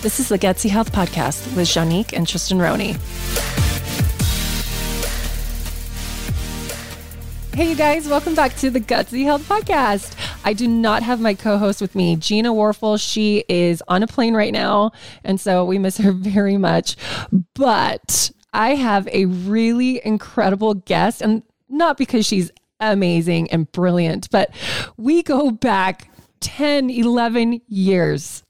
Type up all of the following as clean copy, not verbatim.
This is the Gutsy Health Podcast with Janique and Tristan Roney. Hey, you guys, welcome back to the Gutsy Health Podcast. I do not have my co-host with me, Gina Warfel. She is on a plane right now, and so we miss her very much. But I have a really incredible guest, and not because she's amazing and brilliant, but we go back 10, 11 years.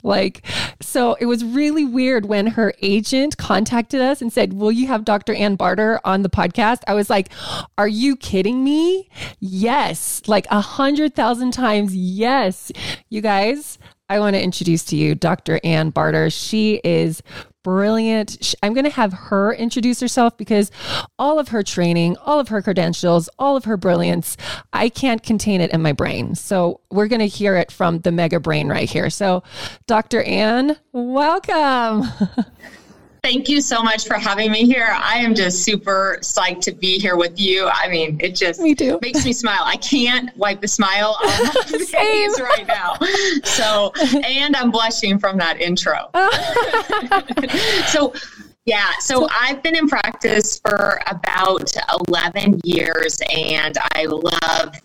So it was really weird when her agent contacted us and said, will you have Dr. Ann Barter on the podcast? I was like, are you kidding me? Yes. 100,000 times. Yes. You guys, I want to introduce to you Dr. Ann Barter. She is brilliant. I'm going to have her introduce herself because all of her training, all of her credentials, all of her brilliance, I can't contain it in my brain. So we're going to hear it from the mega brain right here. So Dr. Ann, welcome. Thank you so much for having me here. I am just super psyched to be here with you. I mean, it just makes me smile. I can't wipe the smile off my face right now. So, and I'm blushing from that intro. So I've been in practice for about 11 years and I love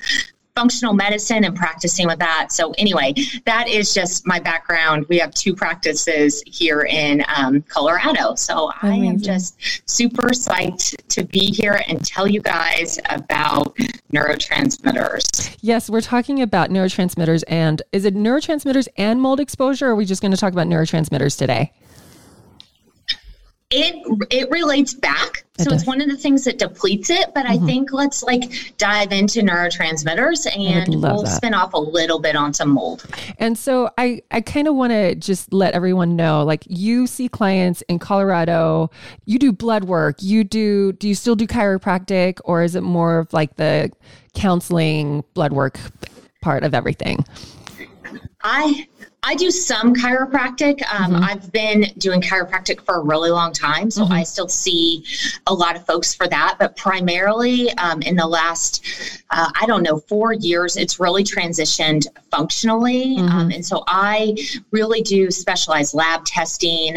functional medicine and practicing with that. So anyway, that is just my background. We have two practices here in Colorado. So amazing. I am just super psyched to be here and tell you guys about neurotransmitters. Yes, we're talking about neurotransmitters. And is it neurotransmitters and mold exposure? Or are we just going to talk about neurotransmitters today? It relates back. So it's one of the things that depletes it, but I think let's dive into neurotransmitters and we'll spin off a little bit on some mold. And so I kind of want to just let everyone know, you see clients in Colorado, you do blood work, do you still do chiropractic, or is it more of the counseling blood work part of everything? I do some chiropractic. I've been doing chiropractic for a really long time, so I still see a lot of folks for that. But primarily in the last, 4 years, it's really transitioned functionally. And so I really do specialized lab testing,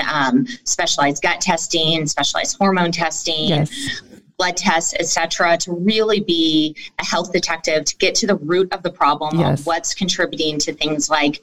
specialized gut testing, specialized hormone testing. Yes. Blood tests, et cetera, to really be a health detective, to get to the root of the problem of what's contributing to things like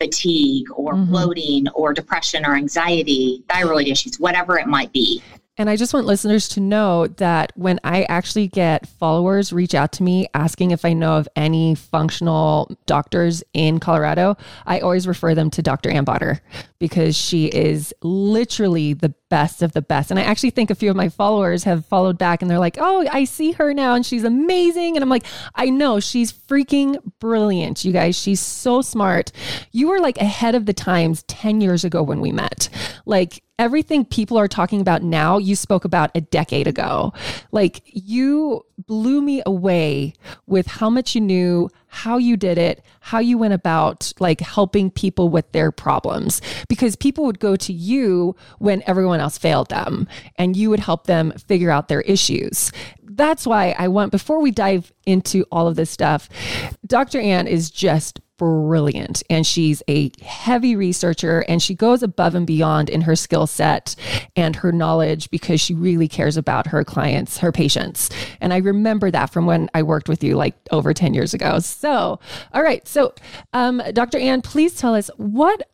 fatigue or bloating or depression or anxiety, thyroid issues, whatever it might be. And I just want listeners to know that when I actually get followers reach out to me asking if I know of any functional doctors in Colorado, I always refer them to Dr. Ann Barter because she is literally the best of the best. And I actually think a few of my followers have followed back and they're like, oh, I see her now and she's amazing. And I'm like, I know, she's freaking brilliant, you guys. She's so smart. You were ahead of the times 10 years ago when we met. Everything people are talking about now, you spoke about a decade ago. You blew me away with how much you knew, how you did it, how you went about helping people with their problems. Because people would go to you when everyone else failed them, and you would help them figure out their issues. That's why I want, before we dive into all of this stuff, Dr. Ann is just brilliant. And she's a heavy researcher and she goes above and beyond in her skill set and her knowledge because she really cares about her clients, her patients. And I remember that from when I worked with you over 10 years ago. So, all right. So, Dr. Ann, please tell us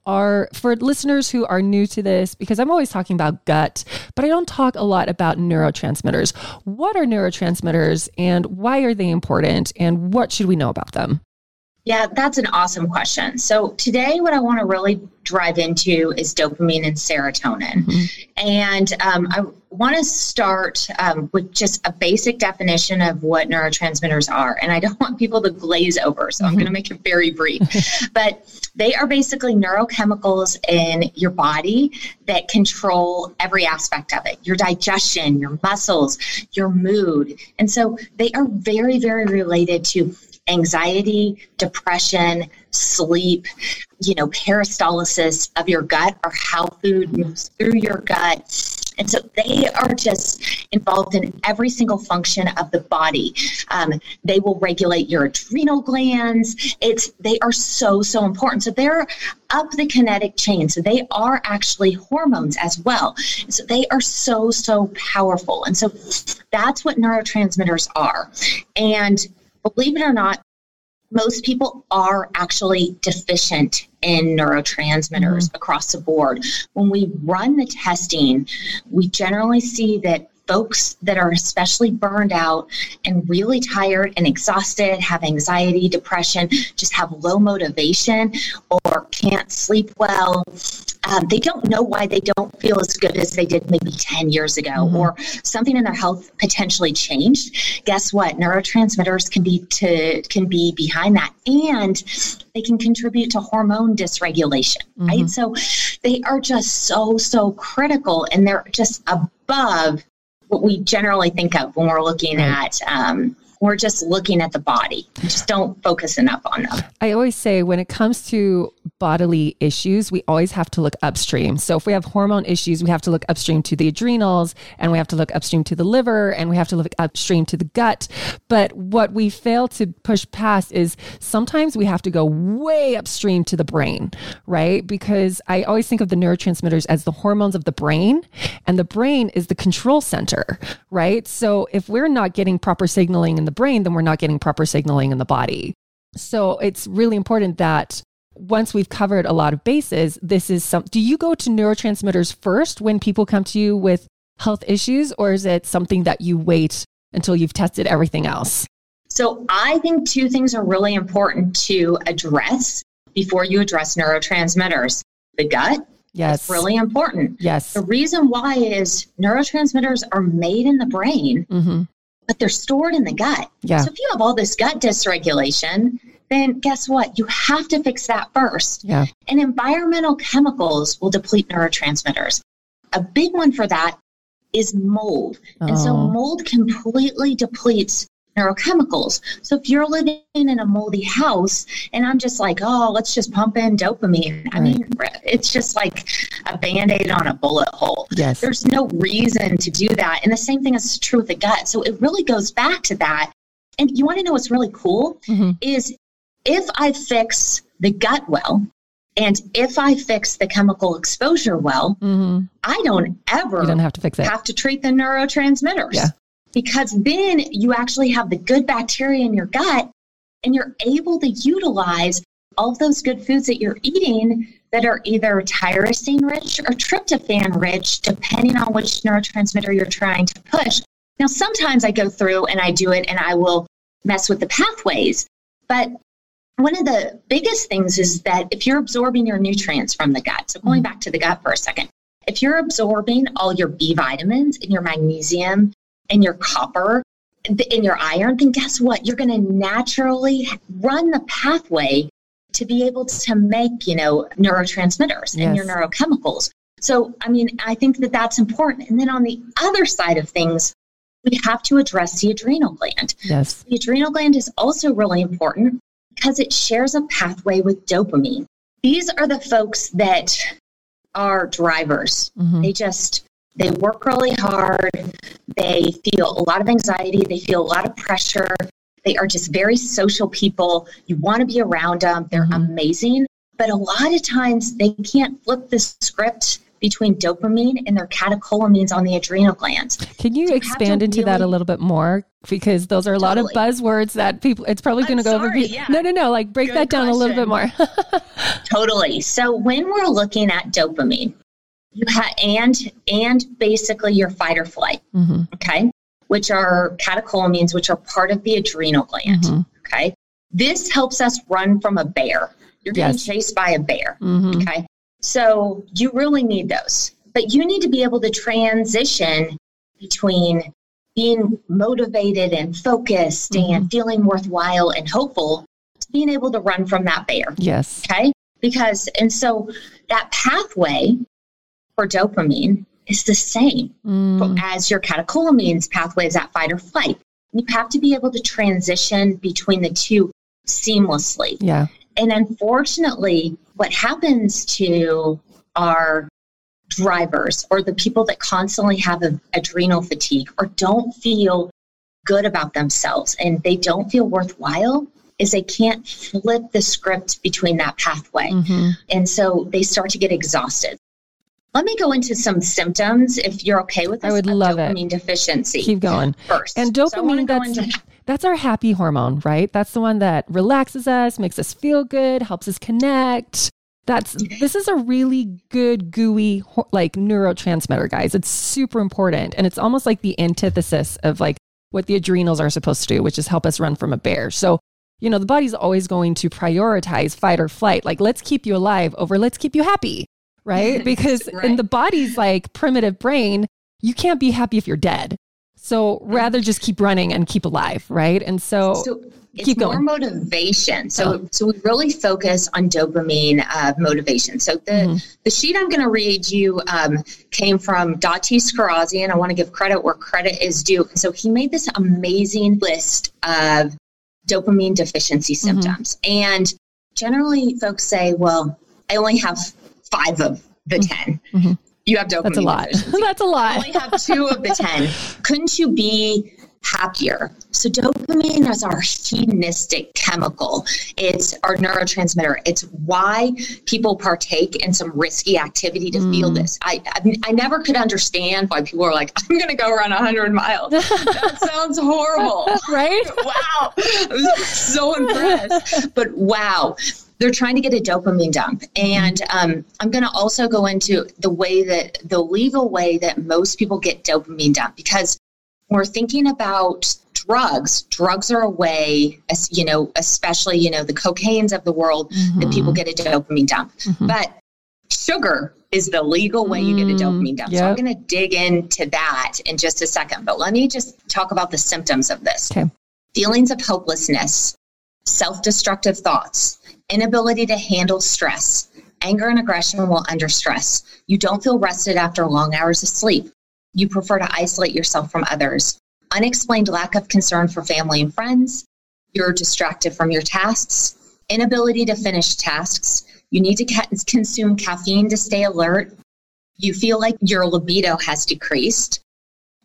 for listeners who are new to this, because I'm always talking about gut, but I don't talk a lot about neurotransmitters. What are neurotransmitters and why are they important and what should we know about them? Yeah, that's an awesome question. So today what I want to really drive into is dopamine and serotonin. And I want to start with just a basic definition of what neurotransmitters are. And I don't want people to glaze over, so I'm going to make it very brief. But they are basically neurochemicals in your body that control every aspect of it, your digestion, your muscles, your mood. And so they are very, very related to anxiety, depression, sleep, peristalsis of your gut or how food moves through your gut, And so they are just involved in every single function of the body. They will regulate your adrenal glands. They are so, so important. So they're up the kinetic chain. So they are actually hormones as well. So they are so, so powerful. And so that's what neurotransmitters are. And believe it or not, most people are actually deficient in neurotransmitters across the board. When we run the testing, we generally see that folks that are especially burned out and really tired and exhausted, have anxiety, depression, just have low motivation or can't sleep well. They don't know why they don't feel as good as they did maybe 10 years ago, or something in their health potentially changed. Guess what? Neurotransmitters can be behind that, and they can contribute to hormone dysregulation, right? So they are just so, so critical, and they're just above what we generally think of when we're looking at, we're just looking at the body. We just don't focus enough on them. I always say when it comes to bodily issues, we always have to look upstream. So if we have hormone issues, we have to look upstream to the adrenals, and we have to look upstream to the liver, and we have to look upstream to the gut. But what we fail to push past is sometimes we have to go way upstream to the brain, right? Because I always think of the neurotransmitters as the hormones of the brain, and the brain is the control center, right? So if we're not getting proper signaling in the brain, then we're not getting proper signaling in the body. So it's really important that once we've covered a lot of bases, do you go to neurotransmitters first when people come to you with health issues, or is it something that you wait until you've tested everything else? So I think two things are really important to address before you address neurotransmitters. The gut. Yes. It's really important. Yes. The reason why is neurotransmitters are made in the brain. But they're stored in the gut. Yeah. So if you have all this gut dysregulation, then guess what? You have to fix that first. Yeah. And environmental chemicals will deplete neurotransmitters. A big one for that is mold. Oh. And so mold completely depletes neurochemicals. So if you're living in a moldy house, and I'm just like, oh, let's just pump in dopamine. Right. I mean, it's just like a Band-Aid on a bullet hole. Yes. There's no reason to do that. And the same thing is true with the gut. So it really goes back to that. And you want to know what's really cool is if I fix the gut well, and if I fix the chemical exposure well, I don't ever have to treat the neurotransmitters. Yeah. Because then you actually have the good bacteria in your gut, and you're able to utilize all of those good foods that you're eating that are either tyrosine rich or tryptophan rich, depending on which neurotransmitter you're trying to push. Now, sometimes I go through and I do it and I will mess with the pathways. But one of the biggest things is that if you're absorbing your nutrients from the gut, so going back to the gut for a second, if you're absorbing all your B vitamins and your magnesium, and your copper, and your iron, then guess what? You're going to naturally run the pathway to be able to make, neurotransmitters and your neurochemicals. So, I mean, I think that that's important. And then on the other side of things, we have to address the adrenal gland. Yes. The adrenal gland is also really important because it shares a pathway with dopamine. These are the folks that are drivers. They work really hard. They feel a lot of anxiety. They feel a lot of pressure. They are just very social people. You want to be around them. They're amazing. But a lot of times they can't flip the script between dopamine and their catecholamines on the adrenal glands. Can you expand into that a little bit more? Because those are a lot of buzzwords that people, it's probably going to go over. Yeah. No. Like break that down a little bit more. Totally. So when we're looking at dopamine, you have and basically your fight or flight, okay, which are catecholamines, which are part of the adrenal gland, okay? This helps us run from a bear. You're being chased by a bear, okay? So you really need those. But you need to be able to transition between being motivated and focused and feeling worthwhile and hopeful to being able to run from that bear, okay? Because, and so that pathway for dopamine is the same as your catecholamines pathways at fight or flight. You have to be able to transition between the two seamlessly. Yeah. And unfortunately, what happens to our drivers or the people that constantly have adrenal fatigue or don't feel good about themselves and they don't feel worthwhile is they can't flip the script between that pathway. Mm-hmm. And so they start to get exhausted. Let me go into some symptoms, if you're okay with this. I would love it. Dopamine deficiency. Keep going. First. And dopamine, that's our happy hormone, right? That's the one that relaxes us, makes us feel good, helps us connect. This is a really good, gooey, like neurotransmitter, guys. It's super important. And it's almost like the antithesis of like what the adrenals are supposed to do, which is help us run from a bear. So, you know, the body's always going to prioritize fight or flight. Like, let's keep you alive over let's keep you happy. Right? Because right. in the body's like primitive brain, you can't be happy if you're dead. So rather just keep running and keep alive. Right. And so it's keep going. More motivation. So we really focus on dopamine motivation. So the sheet I'm going to read you came from Dottie Scarrazi, and I want to give credit where credit is due. And so he made this amazing list of dopamine deficiency symptoms. Mm-hmm. And generally folks say, well, I only have 5 of the 10. Mm-hmm. You have dopamine. That's a lot. That's a lot. You only have 2 of the 10. Couldn't you be happier? So dopamine is our hedonistic chemical. It's our neurotransmitter. It's why people partake in some risky activity to feel this. I never could understand why people are like, I'm going to go run 100 miles. That sounds horrible. Right? Wow. I was so impressed. But wow. They're trying to get a dopamine dump. And I'm going to also go into the legal way that most people get dopamine dump, because we're thinking about drugs. Drugs are a way, you know, especially, you know, the cocaines of the world, that people get a dopamine dump. Mm-hmm. But sugar is the legal way you get a dopamine dump. Yep. So I'm going to dig into that in just a second. But let me just talk about the symptoms of this. Okay. Feelings of hopelessness, self-destructive thoughts, inability to handle stress, anger and aggression while under stress. You don't feel rested after long hours of sleep. You prefer to isolate yourself from others. Unexplained lack of concern for family and friends. You're distracted from your tasks. Inability to finish tasks. You need to consume caffeine to stay alert. You feel like your libido has decreased.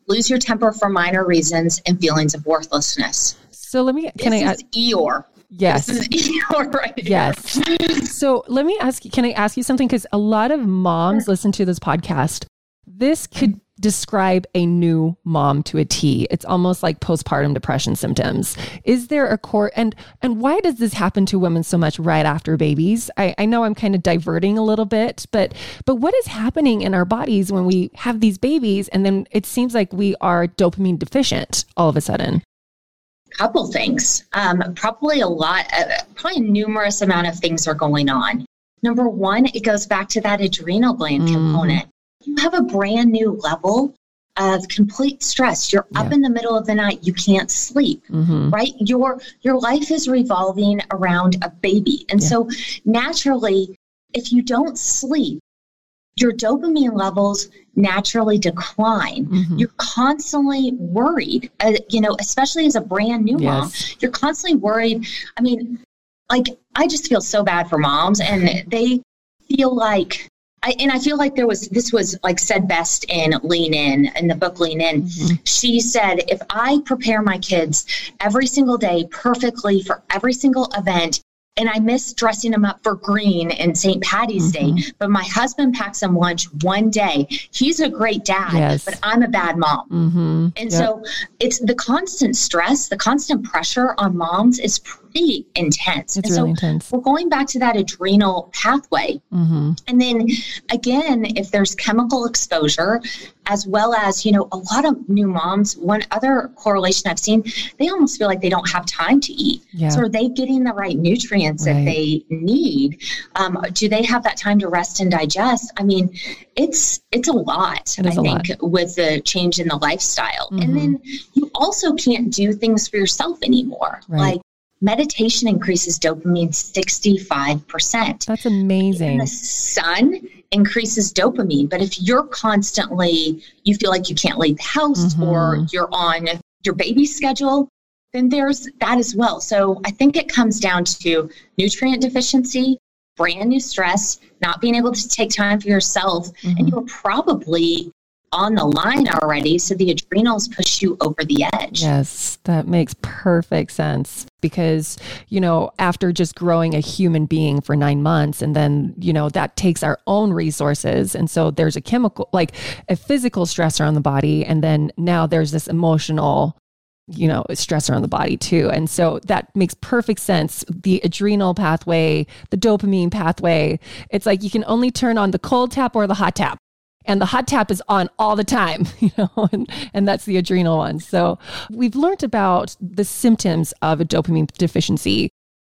Lose your temper for minor reasons and feelings of worthlessness. So let me, Eeyore. Yes. This is Eeyore right here. Yes. So let me ask you, can I ask you something? Because a lot of moms listen to this podcast. This could describe a new mom to a T. It's almost like postpartum depression symptoms. Is there a core, and why does this happen to women so much right after babies? I know I'm kind of diverting a little bit, but what is happening in our bodies when we have these babies? And then it seems like we are dopamine deficient all of a sudden. Couple things, probably numerous amount of things are going on. Number one, it goes back to that adrenal gland component. You have a brand new level of complete stress. You're up in the middle of the night. You can't sleep, right? Your life is revolving around a baby. And so naturally, if you don't sleep, your dopamine levels naturally decline. You're constantly worried, you know, especially as a brand new mom, you're constantly worried. I mean, like, I just feel so bad for moms, and they feel like, I feel like this was like said best in Lean In, in the book Lean In. She said, if I prepare my kids every single day perfectly for every single event, and I miss dressing them up for green and St. Patty's Day, but my husband packs them lunch one day. He's a great dad, but I'm a bad mom. And so it's the constant stress, the constant pressure on moms is pretty intense. It's really intense. We're going back to that adrenal pathway. And then again, if there's chemical exposure, as well as, you know, a lot of new moms, one other correlation I've seen, they almost feel like they don't have time to eat. So are they getting the right nutrients that they need? Do they have that time to rest and digest? I mean, it's a lot, I think, with the change in the lifestyle. And then you also can't do things for yourself anymore. Like, meditation increases dopamine 65%. That's amazing. Even the sun increases dopamine. But if you're constantly, you feel like you can't leave the house or you're on your baby's schedule, then there's that as well. So I think it comes down to nutrient deficiency, brand new stress, not being able to take time for yourself, mm-hmm. and you were probably on the line already, so the adrenals push you over the edge. Yes, that makes perfect sense because, you know, after just growing a human being for 9 months and then, you know, that takes our own resources. And so there's a chemical, like a physical stressor on the body. And then now there's this emotional, you know, stressor on the body too. And so that makes perfect sense. The adrenal pathway, the dopamine pathway, it's like you can only turn on the cold tap or the hot tap. And the hot tap is on all the time, you know, and that's the adrenal one. So we've learned about the symptoms of a dopamine deficiency.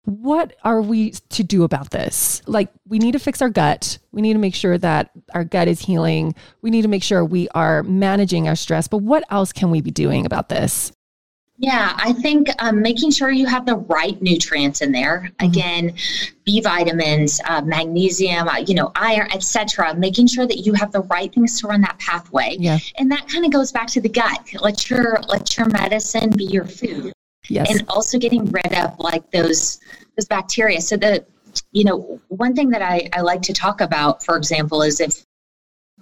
What are we to do about this? Like, we need to fix our gut. We need to make sure that our gut is healing. We need to make sure we are managing our stress. But what else can we be doing about this? Yeah, I think making sure you have the right nutrients in there. Mm-hmm. Again, B vitamins, magnesium, you know, iron, etc. Making sure that you have the right things to run that pathway. Yeah. And that kind of goes back to the gut. Let your medicine be your food. Yes. And also getting rid of like those bacteria. So that, you know, one thing that I like to talk about, for example, is if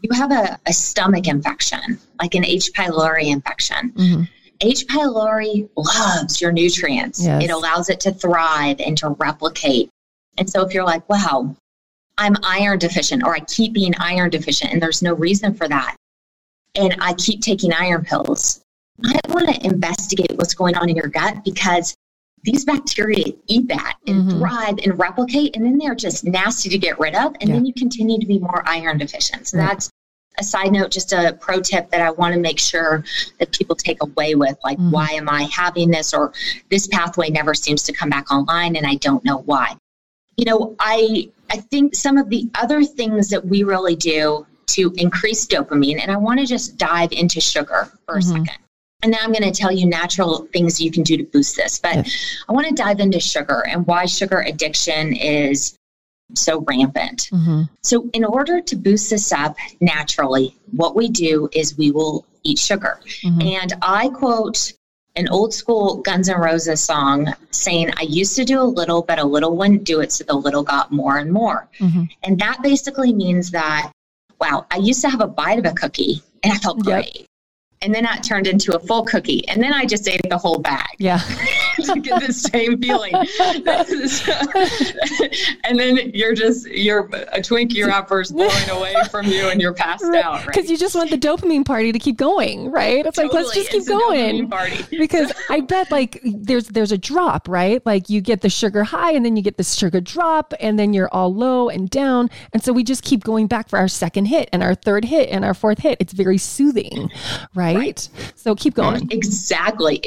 you have a stomach infection, like an H. pylori infection. Mm-hmm. H. pylori loves your nutrients. Yes. It allows it to thrive and to replicate. And so if you're like, wow, I'm iron deficient or I keep being iron deficient and there's no reason for that, and I keep taking iron pills, I want to investigate what's going on in your gut because these bacteria eat that and mm-hmm. thrive and replicate, and then they're just nasty to get rid of, and yeah. then you continue to be more iron deficient. So mm-hmm. that's a side note, just a pro tip that I want to make sure that people take away with, like, mm-hmm. why am I having this? Or this pathway never seems to come back online and I don't know why. You know, I think some of the other things that we really do to increase dopamine, and I want to just dive into sugar for mm-hmm. a second. And then I'm going to tell you natural things you can do to boost this. But yes. I want to dive into sugar and why sugar addiction is so rampant. Mm-hmm. So in order to boost this up naturally, what we do is we will eat sugar. Mm-hmm. And I quote an old school Guns N' Roses song saying, I used to do a little, but a little wouldn't do it. So the little got more and more. Mm-hmm. And that basically means that, wow, I used to have a bite of a cookie and I felt great. Yep. And then that turned into a full cookie. And then I just ate the whole bag. Yeah. To get the same feeling. And then you're a Twinkie wrapper's blowing away from you and you're passed out, right? Because you just want the dopamine party to keep going, right? It's totally. Like, let's just keep going. Because I bet like there's a drop, right? Like you get the sugar high and then you get the sugar drop and then you're all low and down. And so we just keep going back for our second hit and our third hit and our fourth hit. It's very soothing, right? So keep going. Exactly.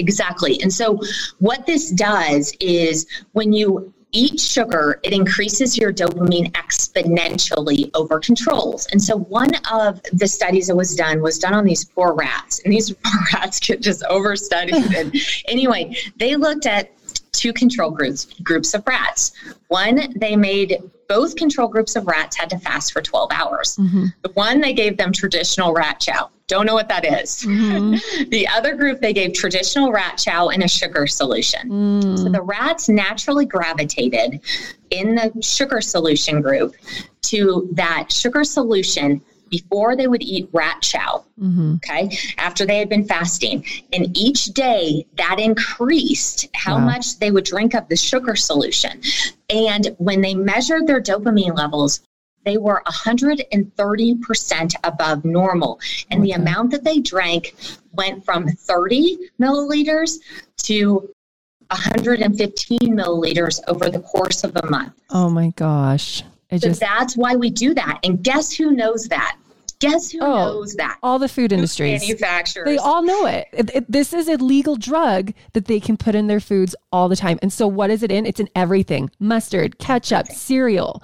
And so what this does is when you eat sugar, it increases your dopamine exponentially over controls. And so one of the studies that was done on these poor rats. And these poor rats get just overstudied. And anyway, they looked at two control groups of rats. One, they made both control groups of rats had to fast for 12 hours. Mm-hmm. The one, they gave them traditional rat chow. Don't know what that is. Mm-hmm. The other group, they gave traditional rat chow and a sugar solution. Mm. So the rats naturally gravitated in the sugar solution group to that sugar solution before they would eat rat chow, mm-hmm. okay, after they had been fasting. And each day that increased how wow. much they would drink of the sugar solution. And when they measured their dopamine levels, they were 130% above normal. And okay. the amount that they drank went from 30 milliliters to 115 milliliters over the course of a month. Oh my gosh. So that's why we do that. And guess who knows that? Knows that? All the food industries. Manufacturers. They all know it. This is a legal drug that they can put in their foods all the time. And so what is it in? It's in everything. Mustard, ketchup, cereal,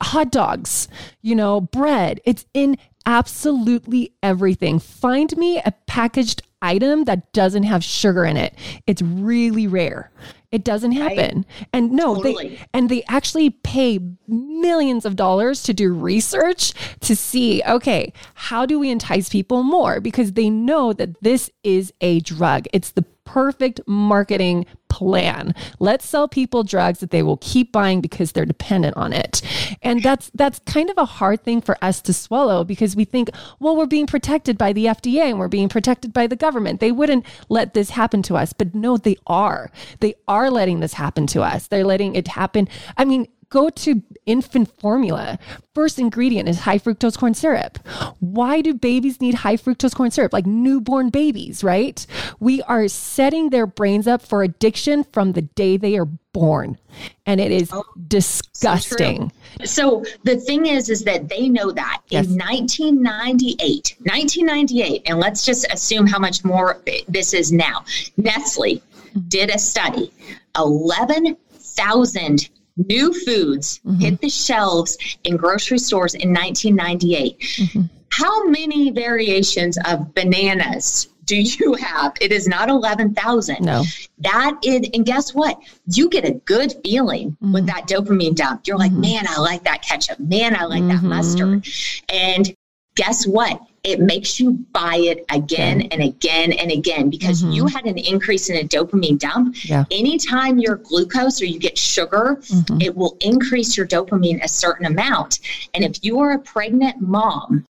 hot dogs, you know, bread. It's in absolutely everything. Find me a packaged item that doesn't have sugar in it. It's really rare. It doesn't happen. Right? And no, totally. They actually pay millions of dollars to do research to see, okay, how do we entice people more? Because they know that this is a drug. It's the perfect marketing plan. Let's sell people drugs that they will keep buying because they're dependent on it. And that's kind of a hard thing for us to swallow because we think, well, we're being protected by the FDA and we're being protected by the government. They wouldn't let this happen to us. But no, they are. They are letting this happen to us. They're letting it happen. I mean, go to infant formula. First ingredient is high fructose corn syrup. Why do babies need high fructose corn syrup? Like newborn babies, right? We are setting their brains up for addiction from the day they are born. And it is disgusting. So the thing is that they know that in 1998, and let's just assume how much more this is now. Nestle did a study, 11,000 new foods hit the shelves in grocery stores in 1998. How many variations of bananas do you have? It is not 11,000. No. That is, and guess what? You get a good feeling with that dopamine dump. You're like, man, I like that ketchup. Man, I like that mustard. And guess what? It makes you buy it again and again and again because you had an increase in a dopamine dump. Yeah. Anytime your glucose or you get sugar, it will increase your dopamine a certain amount. And if you are a pregnant mom,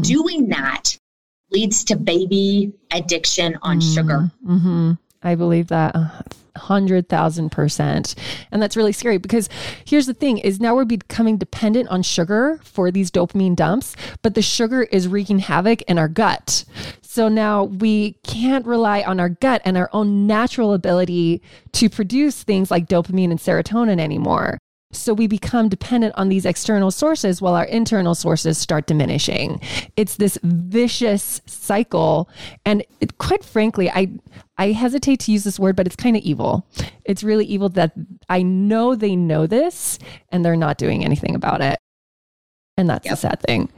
doing that leads to baby addiction on sugar. I believe that 100,000%. And that's really scary because here's the thing is now we're becoming dependent on sugar for these dopamine dumps, but the sugar is wreaking havoc in our gut. So now we can't rely on our gut and our own natural ability to produce things like dopamine and serotonin anymore. So we become dependent on these external sources while our internal sources start diminishing. It's this vicious cycle. And it, quite frankly, I hesitate to use this word, but it's kind of evil. It's really evil that I know they know this and they're not doing anything about it. And that's a sad thing.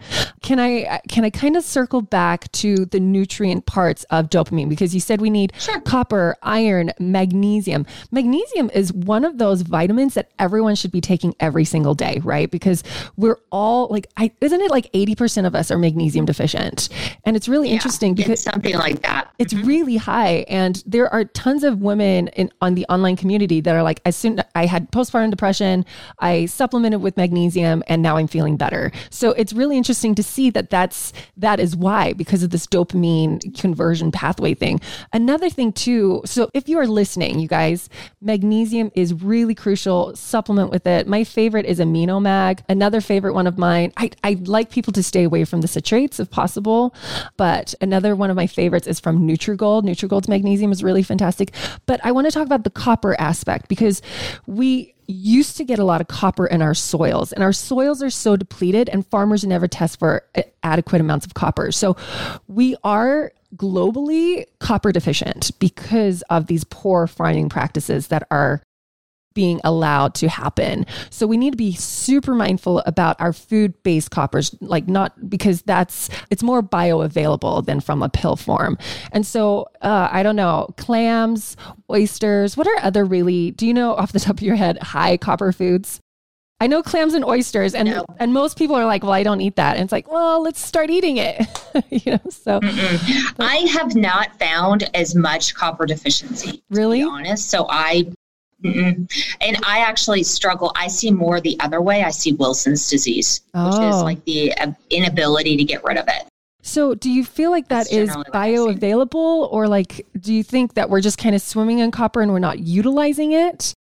Can I kind of circle back to the nutrient parts of dopamine? Because you said we need copper, iron, magnesium. Magnesium is one of those vitamins that everyone should be taking every single day, right? Because we're all like, isn't it like 80% of us are magnesium deficient? And it's really interesting because it's something like that. It's really high. And there are tons of women on the online community that are like, as soon as I had postpartum depression, I supplemented with magnesium and now I'm feeling better. So it's really interesting to see that is why, because of this dopamine conversion pathway thing. Another thing too, so if you are listening, you guys, magnesium is really crucial. Supplement with it. My favorite is Amino Mag. Another favorite one of mine, I'd like people to stay away from the citrates if possible, but another one of my favorites is from Nutrigold. Nutrigold's magnesium is really fantastic. But I want to talk about the copper aspect because we used to get a lot of copper in our soils, and our soils are so depleted and farmers never test for adequate amounts of copper. So we are globally copper deficient because of these poor farming practices that are being allowed to happen. So we need to be super mindful about our food-based coppers, like not because it's more bioavailable than from a pill form. And so, I don't know, clams, oysters, what are other really, do you know off the top of your head, high copper foods? I know clams and oysters and most people are like, well, I don't eat that. And it's like, well, let's start eating it. You know, so I have not found as much copper deficiency. Really? To be honest. So and I actually struggle. I see more the other way. I see Wilson's disease, which is like the inability to get rid of it. So do you feel like that is bioavailable, or like, do you think that we're just kind of swimming in copper and we're not utilizing it?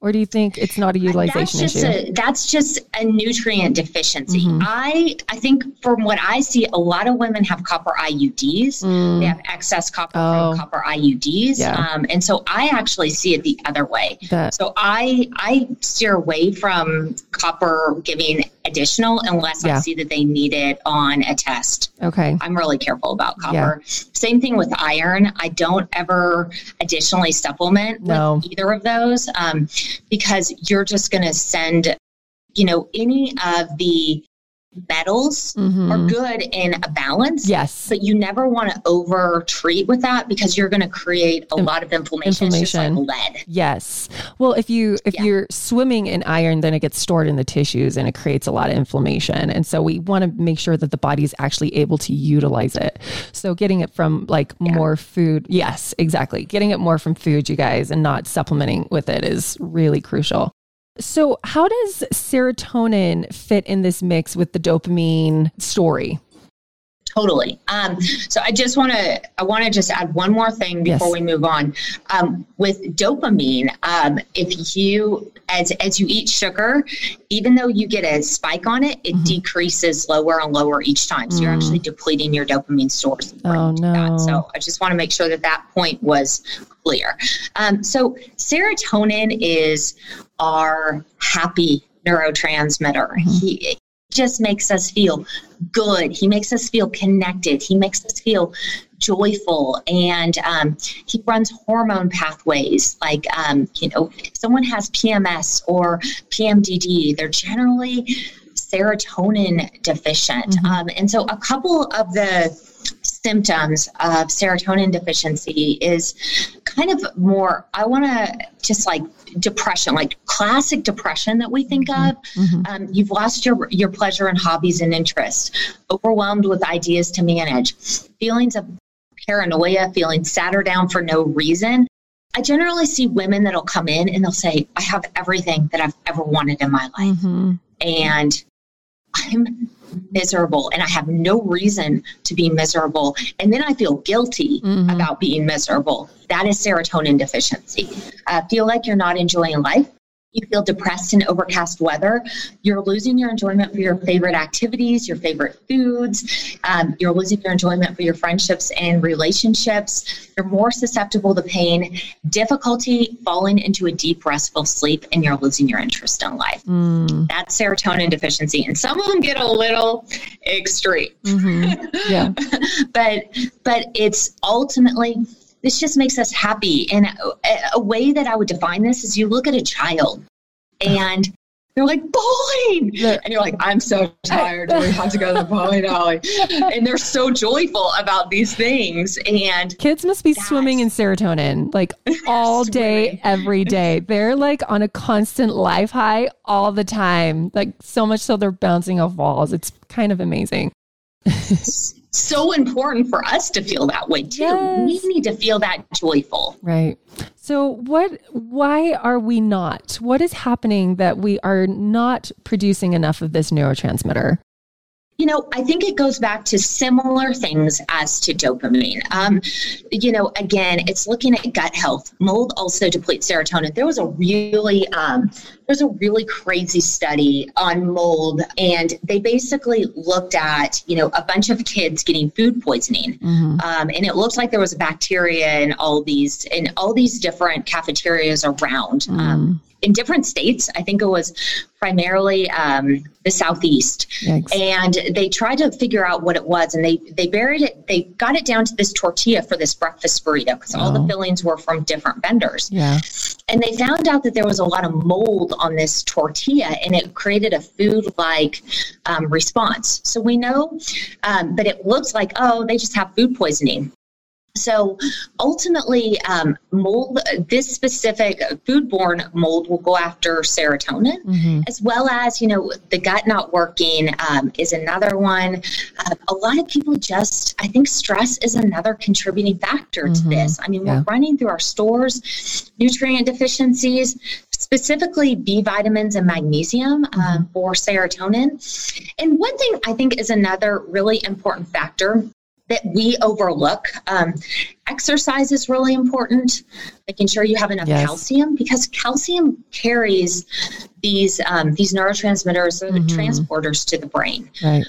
Or do you think it's not a utilization issue? That's just a nutrient deficiency. I think from what I see, a lot of women have copper IUDs. They have excess copper from copper IUDs. Yeah. And so I actually see it the other way. So I steer away from copper giving additional unless I see that they need it on a test. Okay. I'm really careful about copper. Same thing with iron. I don't ever additionally supplement with either of those. Because you're just going to send, you know, any of the metals are good in a balance. Yes. But you never want to over treat with that because you're going to create a lot of inflammation. It's just like lead. Yes. Well, if you're swimming in iron, then it gets stored in the tissues and it creates a lot of inflammation. And so we want to make sure that the body's actually able to utilize it. So getting it from more food. Yes, exactly. Getting it more from food, you guys, and not supplementing with it is really crucial. So how does serotonin fit in this mix with the dopamine story? Totally. So I want to just add one more thing before we move on. With dopamine, if you, as you eat sugar, even though you get a spike on it, it decreases lower and lower each time. So you're actually depleting your dopamine stores. Oh no. So I just want to make sure that point was clear. So serotonin is our happy neurotransmitter. He just makes us feel good. He makes us feel connected. He makes us feel joyful. And he runs hormone pathways. Someone has PMS or PMDD, they're generally serotonin deficient. And so a couple of the symptoms of serotonin deficiency is kind of more, I want to just depression, classic depression that we think of. You've lost your pleasure in hobbies and interests, overwhelmed with ideas to manage, feelings of paranoia, feeling sat or down for no reason. I generally see women that'll come in and they'll say, I have everything that I've ever wanted in my life. And I'm miserable and I have no reason to be miserable. And then I feel guilty about being miserable. That is serotonin deficiency. Feel like you're not enjoying life. You feel depressed in overcast weather. You're losing your enjoyment for your favorite activities, your favorite foods. You're losing your enjoyment for your friendships and relationships. You're more susceptible to pain, difficulty falling into a deep, restful sleep, and you're losing your interest in life. That's serotonin deficiency. And some of them get a little extreme. Yeah. but it's ultimately... This just makes us happy. And a way that I would define this is you look at a child and they're like, bowling. And you're like, I'm so tired. We have to go to the bowling alley. And they're so joyful about these things. And kids must be swimming in serotonin all day, every day. They're on a constant life high all the time. So much so they're bouncing off walls. It's kind of amazing. So important for us to feel that way too. Yes. We need to feel that joyful. Right. So why are we not? What is happening that we are not producing enough of this neurotransmitter? I think it goes back to similar things as to dopamine. Again, it's looking at gut health. Mold also depletes serotonin. There was a really crazy study on mold, and they basically looked at, a bunch of kids getting food poisoning. And it looked like there was a bacteria in all these different cafeterias around. In different states, I think it was primarily the Southeast. Yikes. And they tried to figure out what it was, and they buried it. They got it down to this tortilla for this breakfast burrito because all the fillings were from different vendors. Yeah. And they found out that there was a lot of mold on this tortilla, and it created a food-like response. So we know, but it looks like, they just have food poisoning. So ultimately, mold, this specific foodborne mold will go after serotonin, as well as, the gut not working is another one. A lot of people I think stress is another contributing factor to this. I mean, we're running through our stores, nutrient deficiencies, specifically B vitamins and magnesium for serotonin. And one thing I think is another really important factor that we overlook. Exercise is really important, making sure you have enough calcium, because calcium carries these neurotransmitters or the transporters to the brain. Right.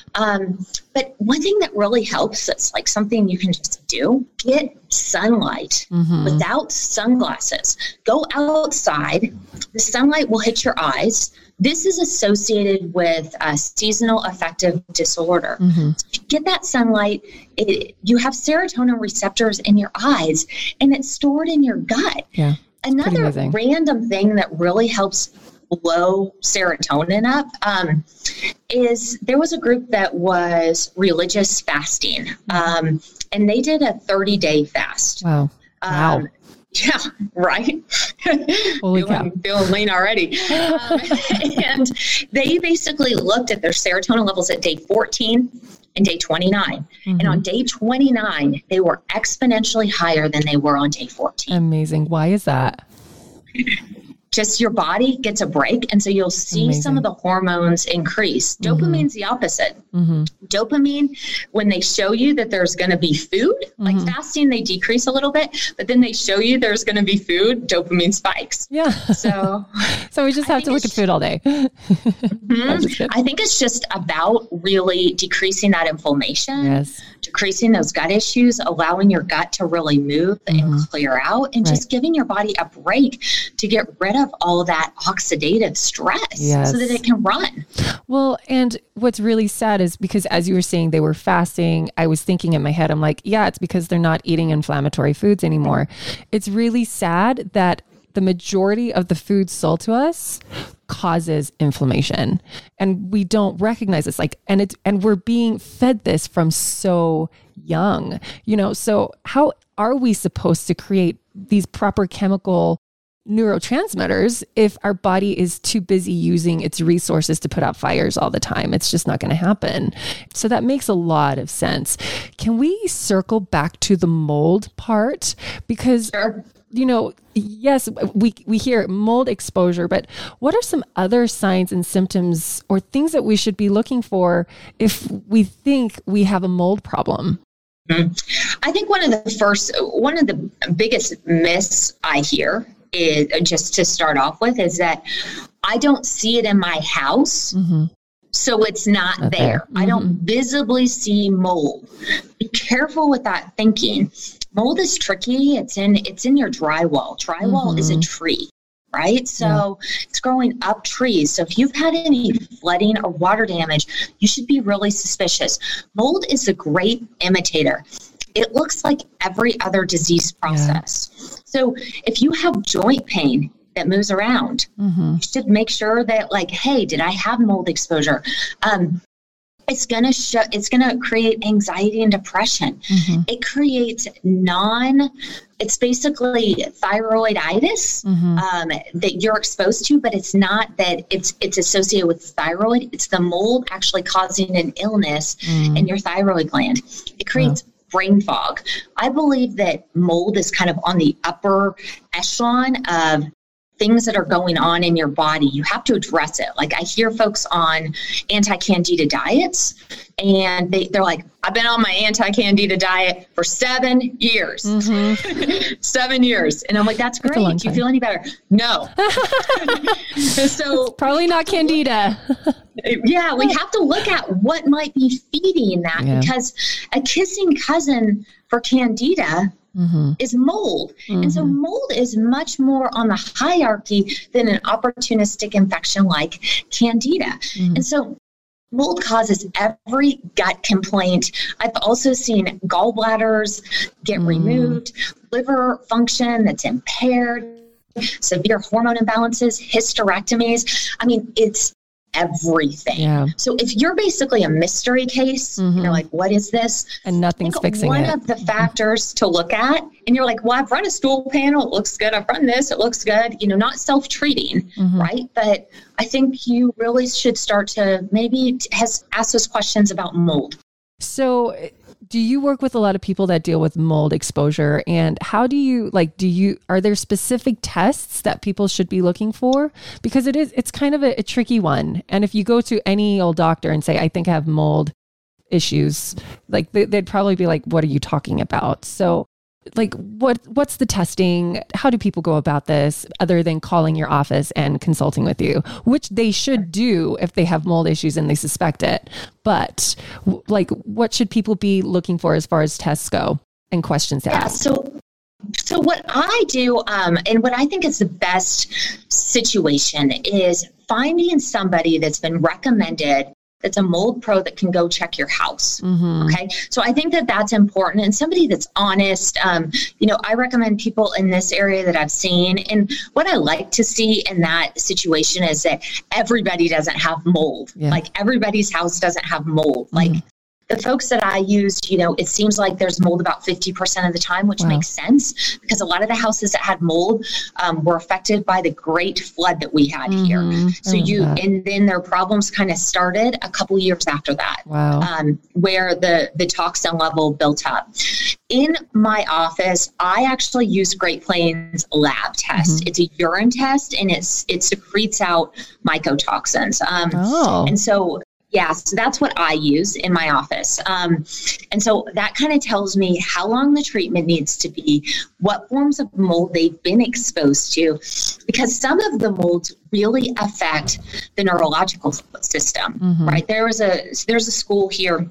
But one thing that really helps, that's something you can just do, get sunlight without sunglasses. Go outside. The sunlight will hit your eyes. This is associated with seasonal affective disorder. So if you get that sunlight, you have serotonin receptors in your eyes, and it's stored in your gut. Yeah, another random thing that really helps blow serotonin up, is there was a group that was religious fasting, and they did a 30-day fast. Wow. Wow. Yeah, right. Holy cow. I'm feeling lean already. And they basically looked at their serotonin levels at day 14 and day 29. Mm-hmm. And on day 29, they were exponentially higher than they were on day 14. Amazing. Why is that? Just your body gets a break. And so you'll see some of the hormones increase. Mm-hmm. Dopamine's the opposite. Mm-hmm. Dopamine, when they show you that there's going to be food, like fasting, they decrease a little bit, but then they show you there's going to be food, dopamine spikes. Yeah. So we just have to look at food all day. Mm-hmm. I think it's just about really decreasing that inflammation, decreasing those gut issues, allowing your gut to really move and clear out, and just giving your body a break to get rid of all that oxidative stress so that it can run. Well, and what's really sad is because as you were saying, they were fasting. I was thinking in my head, I'm like, yeah, it's because they're not eating inflammatory foods anymore. It's really sad that the majority of the foods sold to us causes inflammation, and we don't recognize this. And we're being fed this from so young, so how are we supposed to create these proper chemical neurotransmitters if our body is too busy using its resources to put out fires all the time? It's just not going to happen. So that makes a lot of sense. Can we circle back to the mold part? Because, yes, we hear mold exposure, but what are some other signs and symptoms or things that we should be looking for if we think we have a mold problem? I think one of the biggest myths I hear is, just to start off with, is that I don't see it in my house. Mm-hmm. So it's not there. Mm-hmm. I don't visibly see mold. Be careful with that thinking. Mold is tricky. It's in your drywall. Drywall is a tree, right? So it's growing up trees. So if you've had any flooding or water damage, you should be really suspicious. Mold is a great imitator. It looks like every other disease process. Yeah. So if you have joint pain that moves around, you should make sure that, hey, did I have mold exposure? It's going to create anxiety and depression. Mm-hmm. It creates it's basically thyroiditis that you're exposed to, but it's not that it's associated with thyroid. It's the mold actually causing an illness in your thyroid gland. It creates brain fog. I believe that mold is kind of on the upper echelon of things that are going on in your body. You have to address it. I hear folks on anti-candida diets, and they're like, I've been on my anti-candida diet for 7 years. Mm-hmm. 7 years. And I'm like, that's great. Do you feel any better? No. So it's probably not candida. Yeah, we have to look at what might be feeding that, because a kissing cousin for candida is mold. Mm-hmm. And so mold is much more on the hierarchy than an opportunistic infection like candida. Mm-hmm. And so mold causes every gut complaint. I've also seen gallbladders get removed, liver function that's impaired, severe hormone imbalances, hysterectomies. I mean, it's everything. Yeah. So if you're basically a mystery case, you're like, what is this? And nothing's fixing it. One of the factors to look at, and you're like, well, I've run a stool panel. It looks good. I've run this. It looks good. Not self-treating, right? But I think you really should start to maybe ask those questions about mold. So do you work with a lot of people that deal with mold exposure, and how do you, are there specific tests that people should be looking for? Because it's kind of a tricky one. And if you go to any old doctor and say, I think I have mold issues, they'd probably be like, what are you talking about? So what's the testing? How do people go about this other than calling your office and consulting with you, which they should do if they have mold issues and they suspect it. But what should people be looking for as far as tests go and questions to ask? So what I do, and what I think is the best situation, is finding somebody that's been recommended that's a mold pro that can go check your house. Mm-hmm. Okay. So I think that that's important, and somebody that's honest. I recommend people in this area that I've seen. And what I like to see in that situation is that everybody doesn't have mold. Yeah. Like everybody's house doesn't have mold. Mm-hmm. Like the folks that I used, it seems like there's mold about 50% of the time, which makes sense because a lot of the houses that had mold were affected by the great flood that we had here. So and then their problems kind of started a couple years after that, where the toxin level built up. In my office, I actually use Great Plains lab test. Mm-hmm. It's a urine test, and it secretes out mycotoxins. So that's what I use in my office. And so that kind of tells me how long the treatment needs to be, what forms of mold they've been exposed to, because some of the molds really affect the neurological system, right? There's a school here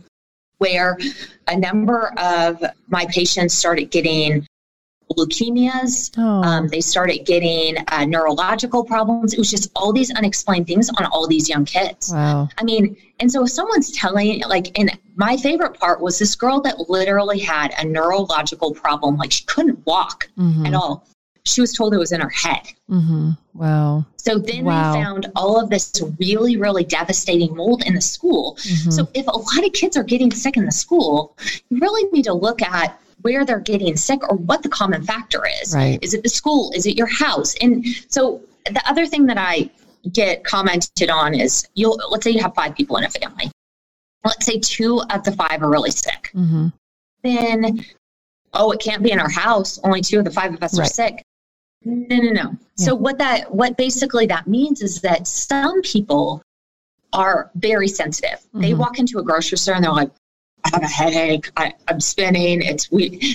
where a number of my patients started getting leukemias. They started getting neurological problems. It was just all these unexplained things on all these young kids. Wow. I mean, and so if someone's telling, and my favorite part was this girl that literally had a neurological problem. Like she couldn't walk at all. She was told it was in her head. Mm-hmm. Wow. So then they found all of this really, really devastating mold in the school. Mm-hmm. So if a lot of kids are getting sick in the school, you really need to look at where they're getting sick or what the common factor is. Right. Is it the school? Is it your house? And so the other thing that I get commented on is let's say you have 5 people in a family. Let's say 2 of the 5 are really sick. Mm-hmm. Then, it can't be in our house. Only 2 of the 5 of us are sick. No. Yeah. So what basically that means is that some people are very sensitive. Mm-hmm. They walk into a grocery store and they're like, I have a headache. I'm spinning.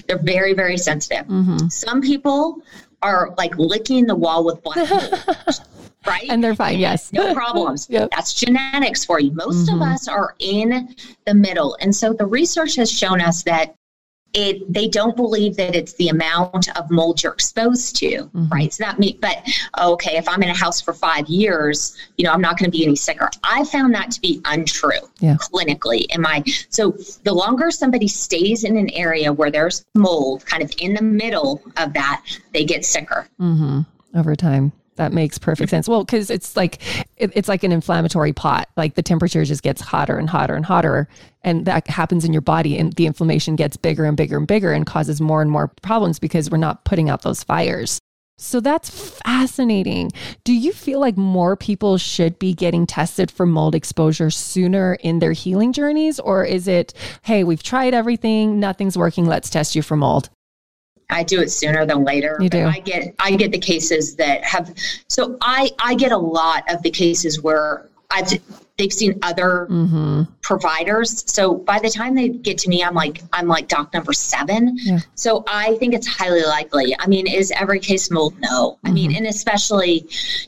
They're very, very sensitive. Mm-hmm. Some people are like licking the wall with black mold, right? And they're fine. Yes. No problems. Yep. That's genetics for you. Most of us are in the middle. And so the research has shown us that they don't believe that it's the amount of mold you're exposed to, right? So that means, if I'm in a house for 5 years, I'm not going to be any sicker. I found that to be untrue clinically. So the longer somebody stays in an area where there's mold, kind of in the middle of that, they get sicker over time. That makes perfect sense. Well, because it's like an inflammatory pot. Like the temperature just gets hotter and hotter and hotter, and that happens in your body, and the inflammation gets bigger and bigger and bigger, and causes more and more problems because we're not putting out those fires. So that's fascinating. Do you feel like more people should be getting tested for mold exposure sooner in their healing journeys, or is it, hey, we've tried everything, nothing's working, let's test you for mold? I do it sooner than later. You do. I get the cases that have, so I get a lot of the cases where they've seen other providers. So by the time they get to me, I'm like doc number 7. Yeah. So I think it's highly likely. I mean, is every case mold? No. I mean, and especially,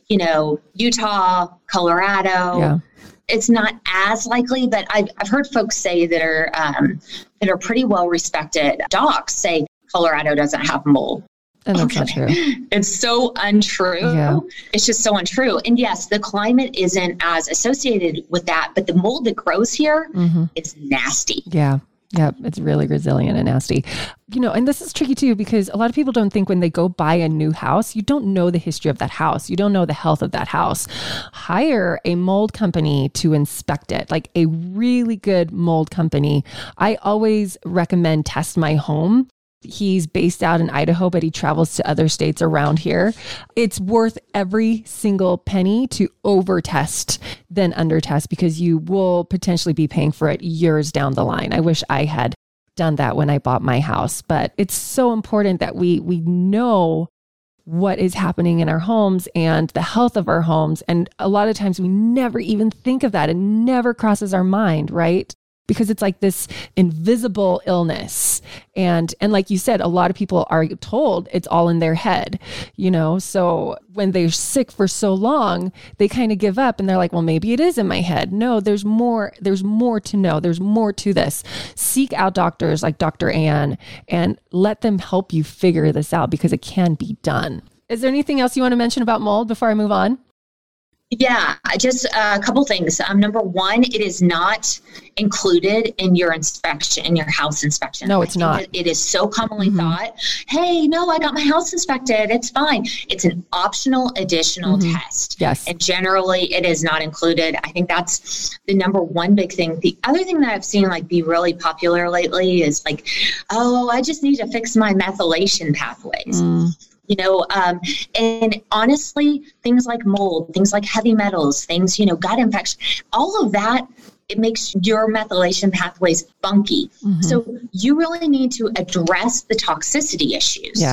Utah, Colorado, it's not as likely, but I've heard folks say that are pretty well respected docs say, Colorado doesn't have mold. And that's not true. It's so untrue. Yeah. It's just so untrue. And yes, the climate isn't as associated with that, but the mold that grows here is nasty. Yeah. Yeah. It's really resilient and nasty. And this is tricky too, because a lot of people don't think when they go buy a new house, you don't know the history of that house. You don't know the health of that house. Hire a mold company to inspect it, like a really good mold company. I always recommend Test My Home. He's based out in Idaho, but he travels to other states around here. It's worth every single penny to over test than under test, because you will potentially be paying for it years down the line. I wish I had done that when I bought my house, but it's so important that we know what is happening in our homes and the health of our homes. And a lot of times we never even think of that. It never crosses our mind, right? Because it's like this invisible illness. And like you said, a lot of people are told it's all in their head, So when they're sick for so long, they kind of give up and they're like, well, maybe it is in my head. No, there's more to know. There's more to this. Seek out doctors like Dr. Ann and let them help you figure this out, because it can be done. Is there anything else you want to mention about mold before I move on? Yeah, just a couple things. Number one, it is not included in your inspection, in your house inspection. No, it's not. It is so commonly thought, hey, no, I got my house inspected. It's fine. It's an optional additional test. Yes. And generally it is not included. I think that's the number one big thing. The other thing that I've seen like be really popular lately is like, oh, I just need to fix my methylation pathways. You know, and honestly, things like mold, things like heavy metals, things, you know, gut infection, all of that, it makes your methylation pathways funky. So you really need to address the toxicity issues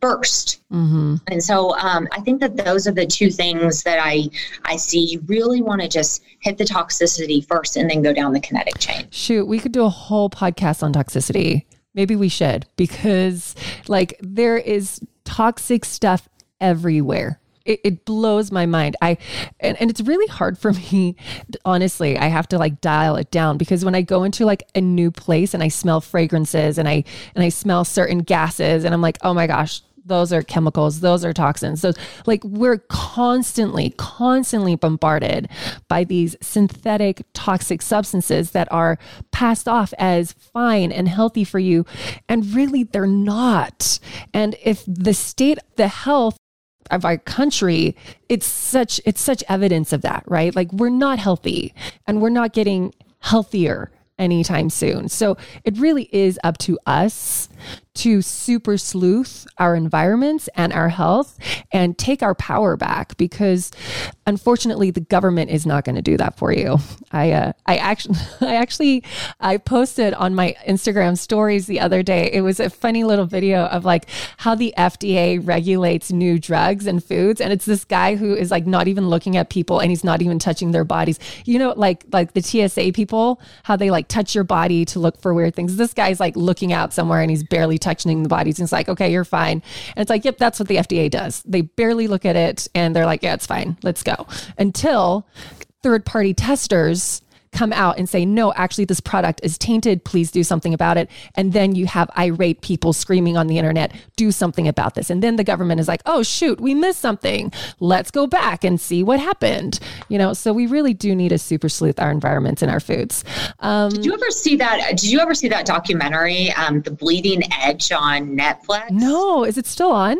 first. And so I think that those are the two things that I see. You really want to just hit the toxicity first and then go down the kinetic chain. Shoot, we could do a whole podcast on toxicity. Maybe we should, because like there is toxic stuff everywhere. It blows my mind. And it's really hard for me. Honestly, I have to like dial it down, because when I go into like a new place and I smell fragrances and I smell certain gases and I'm like, oh my gosh, those are chemicals. Those are toxins. So like we're constantly bombarded by these synthetic toxic substances that are passed off as fine and healthy for you. And really they're not. And if the state, the health of our country, it's such evidence of that, right? Like we're not healthy and we're not getting healthier anytime soon. So it really is up to us to super sleuth our environments and our health and take our power back, because unfortunately the government is not going to do that for you. I posted on my Instagram stories the other day. It was a funny little video of like how the FDA regulates new drugs and foods. And it's this guy who is like not even looking at people and he's not even touching their bodies. You know, like the TSA people, how they like touch your body to look for weird things. This guy's like looking out somewhere and he's barely touching the bodies. And it's like, okay, you're fine. And it's like, yep, that's what the FDA does. They barely look at it and they're like, yeah, it's fine. Let's go. Until third-party testers come out and say, no, actually this product is tainted. Please do something about it. And then you have irate people screaming on the internet, do something about this. And then the government is like, oh shoot, we missed something. Let's go back and see what happened. You know, so we really do need to super sleuth our environments and our foods. Did you ever see that documentary, The Bleeding Edge on Netflix? No. Is it still on?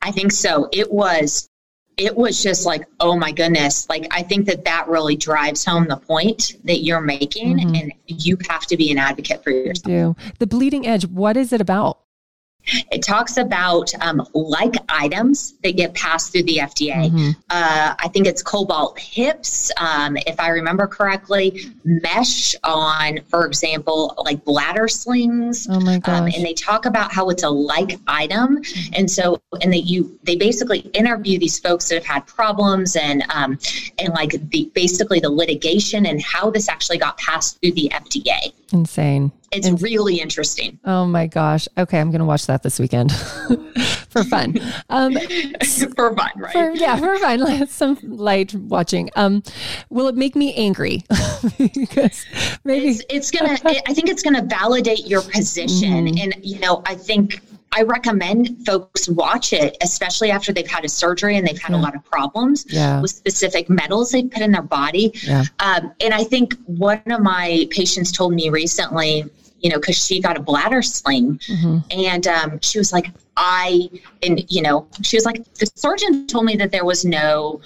I think so. It was just like, oh my goodness. Like, I think that really drives home the point that you're making, and you have to be an advocate for yourself. The Bleeding Edge, what is it about? It talks about like items that get passed through the FDA. I think it's cobalt hips, if I remember correctly, mesh on, for example, like bladder slings. Oh my gosh. And they talk about how it's a like item. And so, and they basically interview these folks that have had problems and like basically the litigation and how this actually got passed through the FDA. Insane. It's really interesting. Oh my gosh. Okay. I'm going to watch that this weekend for fun. For fun, right? For fun. Some light watching. Will it make me angry? Because maybe I think it's going to validate your position. And, you know, I think I recommend folks watch it, especially after they've had a surgery and they've had a lot of problems with specific metals they put in their body. Yeah. And I think one of my patients told me recently, you know, because she got a bladder sling, and she was like, the surgeon told me that there was no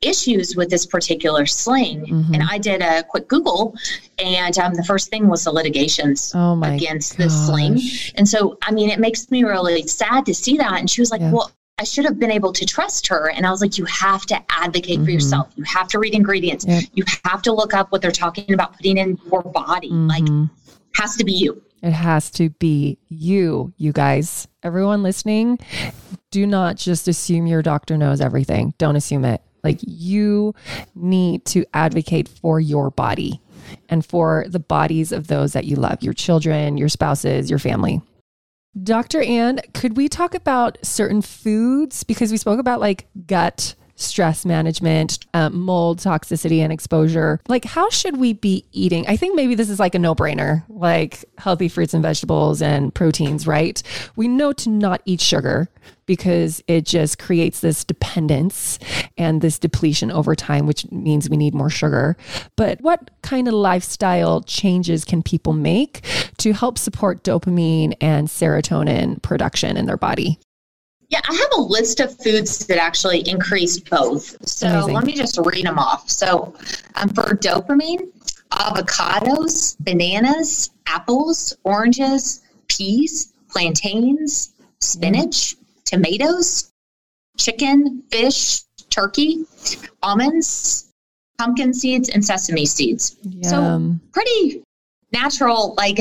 issues with this particular sling. And I did a quick Google, and the first thing was the litigations against this sling. And so, I mean, it makes me really sad to see that. And she was like, well, I should have been able to trust her. And I was like, you have to advocate for yourself. You have to read ingredients. Yep. You have to look up what they're talking about putting in your body. Like, has to be you. It has to be you, you guys. Everyone listening, do not just assume your doctor knows everything. Don't assume it. Like, you need to advocate for your body and for the bodies of those that you love, your children, your spouses, your family. Dr. Ann, could we talk about certain foods? Because we spoke about like gut stress management, mold, toxicity, and exposure. Like, how should we be eating? I think maybe this is like a no-brainer, like healthy fruits and vegetables and proteins, right? We know to not eat sugar because it just creates this dependence and this depletion over time, which means we need more sugar. But what kind of lifestyle changes can people make to help support dopamine and serotonin production in their body? Yeah, I have a list of foods that actually increase both. So Amazing. Let me just read them off. So for dopamine, avocados, bananas, apples, oranges, peas, plantains, spinach, tomatoes, chicken, fish, turkey, almonds, pumpkin seeds, and sesame seeds. Yum. So pretty natural, like,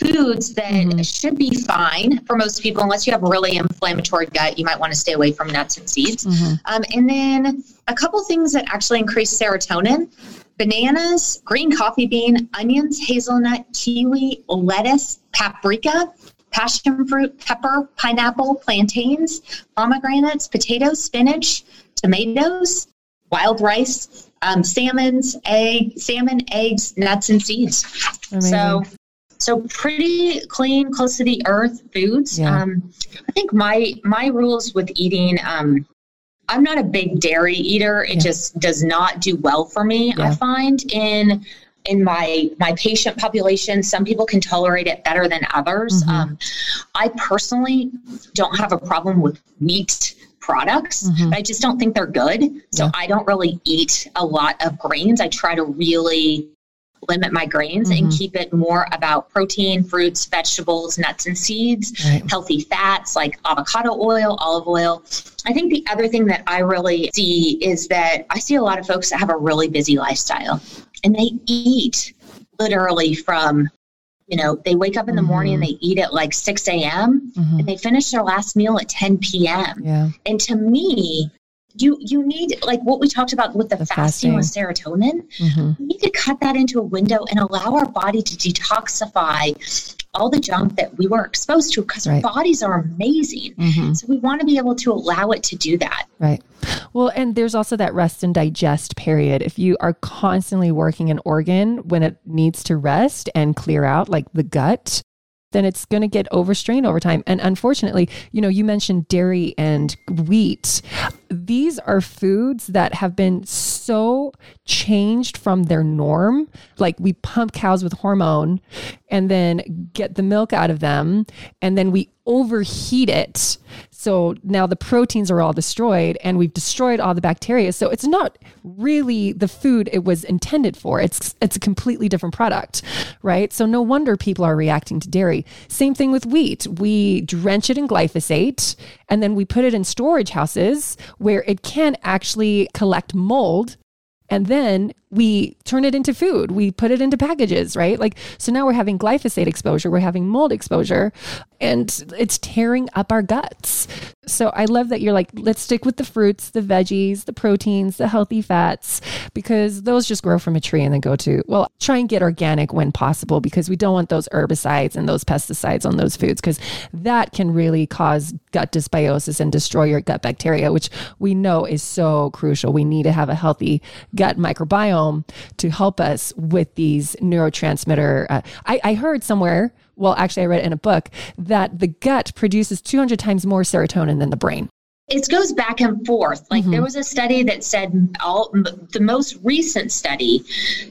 foods that should be fine for most people. Unless you have a really inflammatory gut, you might want to stay away from nuts and seeds. And then a couple things that actually increase serotonin: bananas, green coffee bean, onions, hazelnut, kiwi, lettuce, paprika, passion fruit, pepper, pineapple, plantains, pomegranates, potatoes, spinach, tomatoes, wild rice, salmon, eggs, nuts, and seeds. Amazing. So pretty clean, close to the earth foods. Yeah. I think my rules with eating, I'm not a big dairy eater. It just does not do well for me. Yeah. I find in my patient population, some people can tolerate it better than others. I personally don't have a problem with wheat products, but I just don't think they're good. So I don't really eat a lot of grains. I try to really limit my grains and keep it more about protein, fruits, vegetables, nuts and seeds, healthy fats like avocado oil, olive oil. I think the other thing that I really see is that I see a lot of folks that have a really busy lifestyle, and they eat literally from, they wake up in the morning and they eat at like 6 a.m. And they finish their last meal at 10 p.m. Yeah. And to me, you need, like what we talked about with the fasting with serotonin, we need to cut that into a window and allow our body to detoxify all the junk that we were exposed to, because our bodies are amazing. So we want to be able to allow it to do that. Right. Well, and there's also that rest and digest period. If you are constantly working an organ when it needs to rest and clear out, like the gut, then it's going to get overstrained over time. And unfortunately, you mentioned dairy and wheat. These are foods that have been so changed from their norm. Like we pump cows with hormone and then get the milk out of them, and then we overheat it. So now the proteins are all destroyed, and we've destroyed all the bacteria. So it's not really the food it was intended for. It's a completely different product, right? So no wonder people are reacting to dairy. Same thing with wheat. We drench it in glyphosate, and then we put it in storage houses where it can actually collect mold. And then we turn it into food. We put it into packages, right? Like, so now we're having glyphosate exposure. We're having mold exposure, and it's tearing up our guts. So I love that you're like, let's stick with the fruits, the veggies, the proteins, the healthy fats, because those just grow from a tree and then go to, well, try and get organic when possible, because we don't want those herbicides and those pesticides on those foods, because that can really cause gut dysbiosis and destroy your gut bacteria, which we know is so crucial. We need to have a healthy gut microbiome to help us with these neurotransmitter. I heard somewhere, well, actually I read it in a book, that the gut produces 200 times more serotonin than the brain. It goes back and forth. Like there was a study that said the most recent study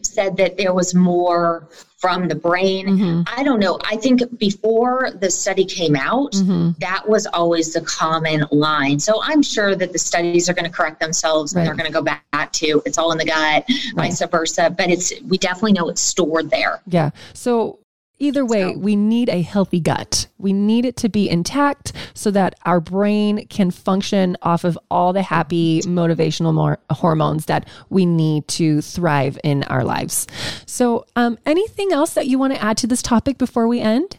said that there was more from the brain. I don't know. I think before the study came out, that was always the common line. So I'm sure that the studies are going to correct themselves and they're going to go back to it's all in the gut, vice versa. But we definitely know it's stored there. Yeah. So either way, we need a healthy gut. We need it to be intact so that our brain can function off of all the happy motivational hormones that we need to thrive in our lives. So anything else that you want to add to this topic before we end?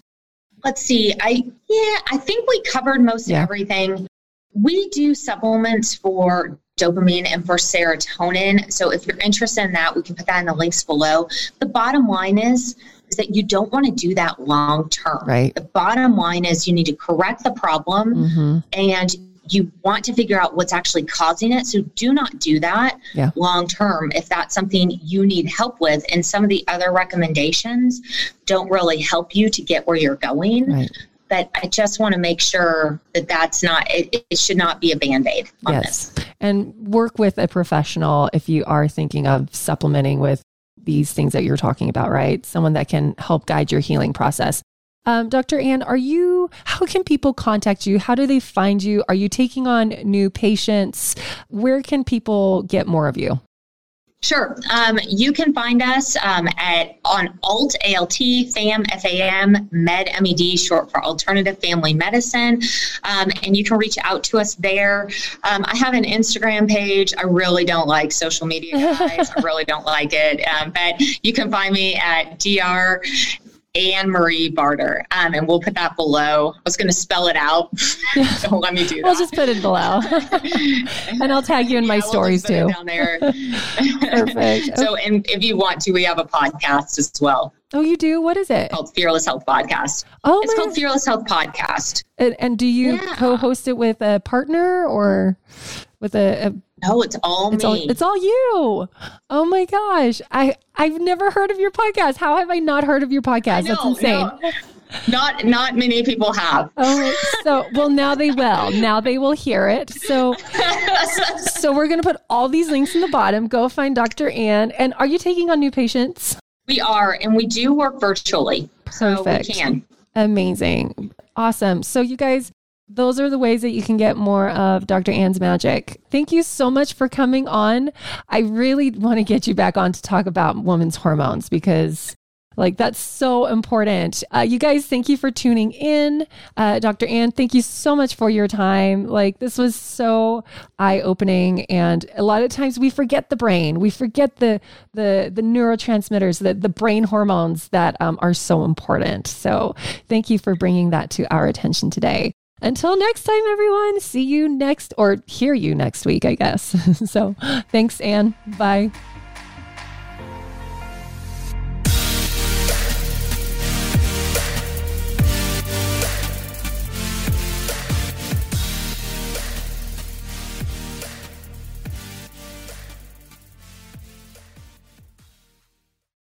Let's see. I think we covered most of everything. We do supplements for dopamine and for serotonin. So if you're interested in that, we can put that in the links below. The bottom line is that you don't want to do that long term. Right. The bottom line is you need to correct the problem and you want to figure out what's actually causing it. So do not do that long-term if that's something you need help with. And some of the other recommendations don't really help you to get where you're going. Right. But I just want to make sure that that's not, it should not be a Band-Aid on this. And work with a professional if you are thinking of supplementing with these things that you're talking about, right? Someone that can help guide your healing process. Dr. Ann, how can people contact you? How do they find you? Are you taking on new patients? Where can people get more of you? Sure. You can find us on ALT FAM Med, MED, short for Alternative Family Medicine. And you can reach out to us there. I have an Instagram page. I really don't like social media, guys. I really don't like it. But you can find me at Dr. Ann Marie Barter. And we'll put that below. I was going to spell it out. Don't let me do that. We'll just put it below. And I'll tag you in my stories too. Down there. Perfect. So, and if you want to, we have a podcast as well. Oh, you do? What is it? It's called Fearless Health Podcast. Oh, it's called Fearless Health Podcast. And do you co-host it with a partner or with a No, it's all me. It's all you. Oh my gosh. I've never heard of your podcast. How have I not heard of your podcast? That's insane. No. Not many people have. Oh, so well, now they will. Now they will hear it. So we're going to put all these links in the bottom. Go find Dr. Ann. And are you taking on new patients? We are, and we do work virtually. Perfect. So we can. Amazing. Awesome. So you guys, those are the ways that you can get more of Dr. Ann's magic. Thank you so much for coming on. I really want to get you back on to talk about women's hormones because that's so important. You guys, thank you for tuning in. Dr. Ann, thank you so much for your time. This was so eye-opening. And a lot of times we forget the brain. We forget the neurotransmitters, the brain hormones that are so important. So thank you for bringing that to our attention today. Until next time, everyone, see you next or hear you next week, I guess. So thanks, Ann. Bye.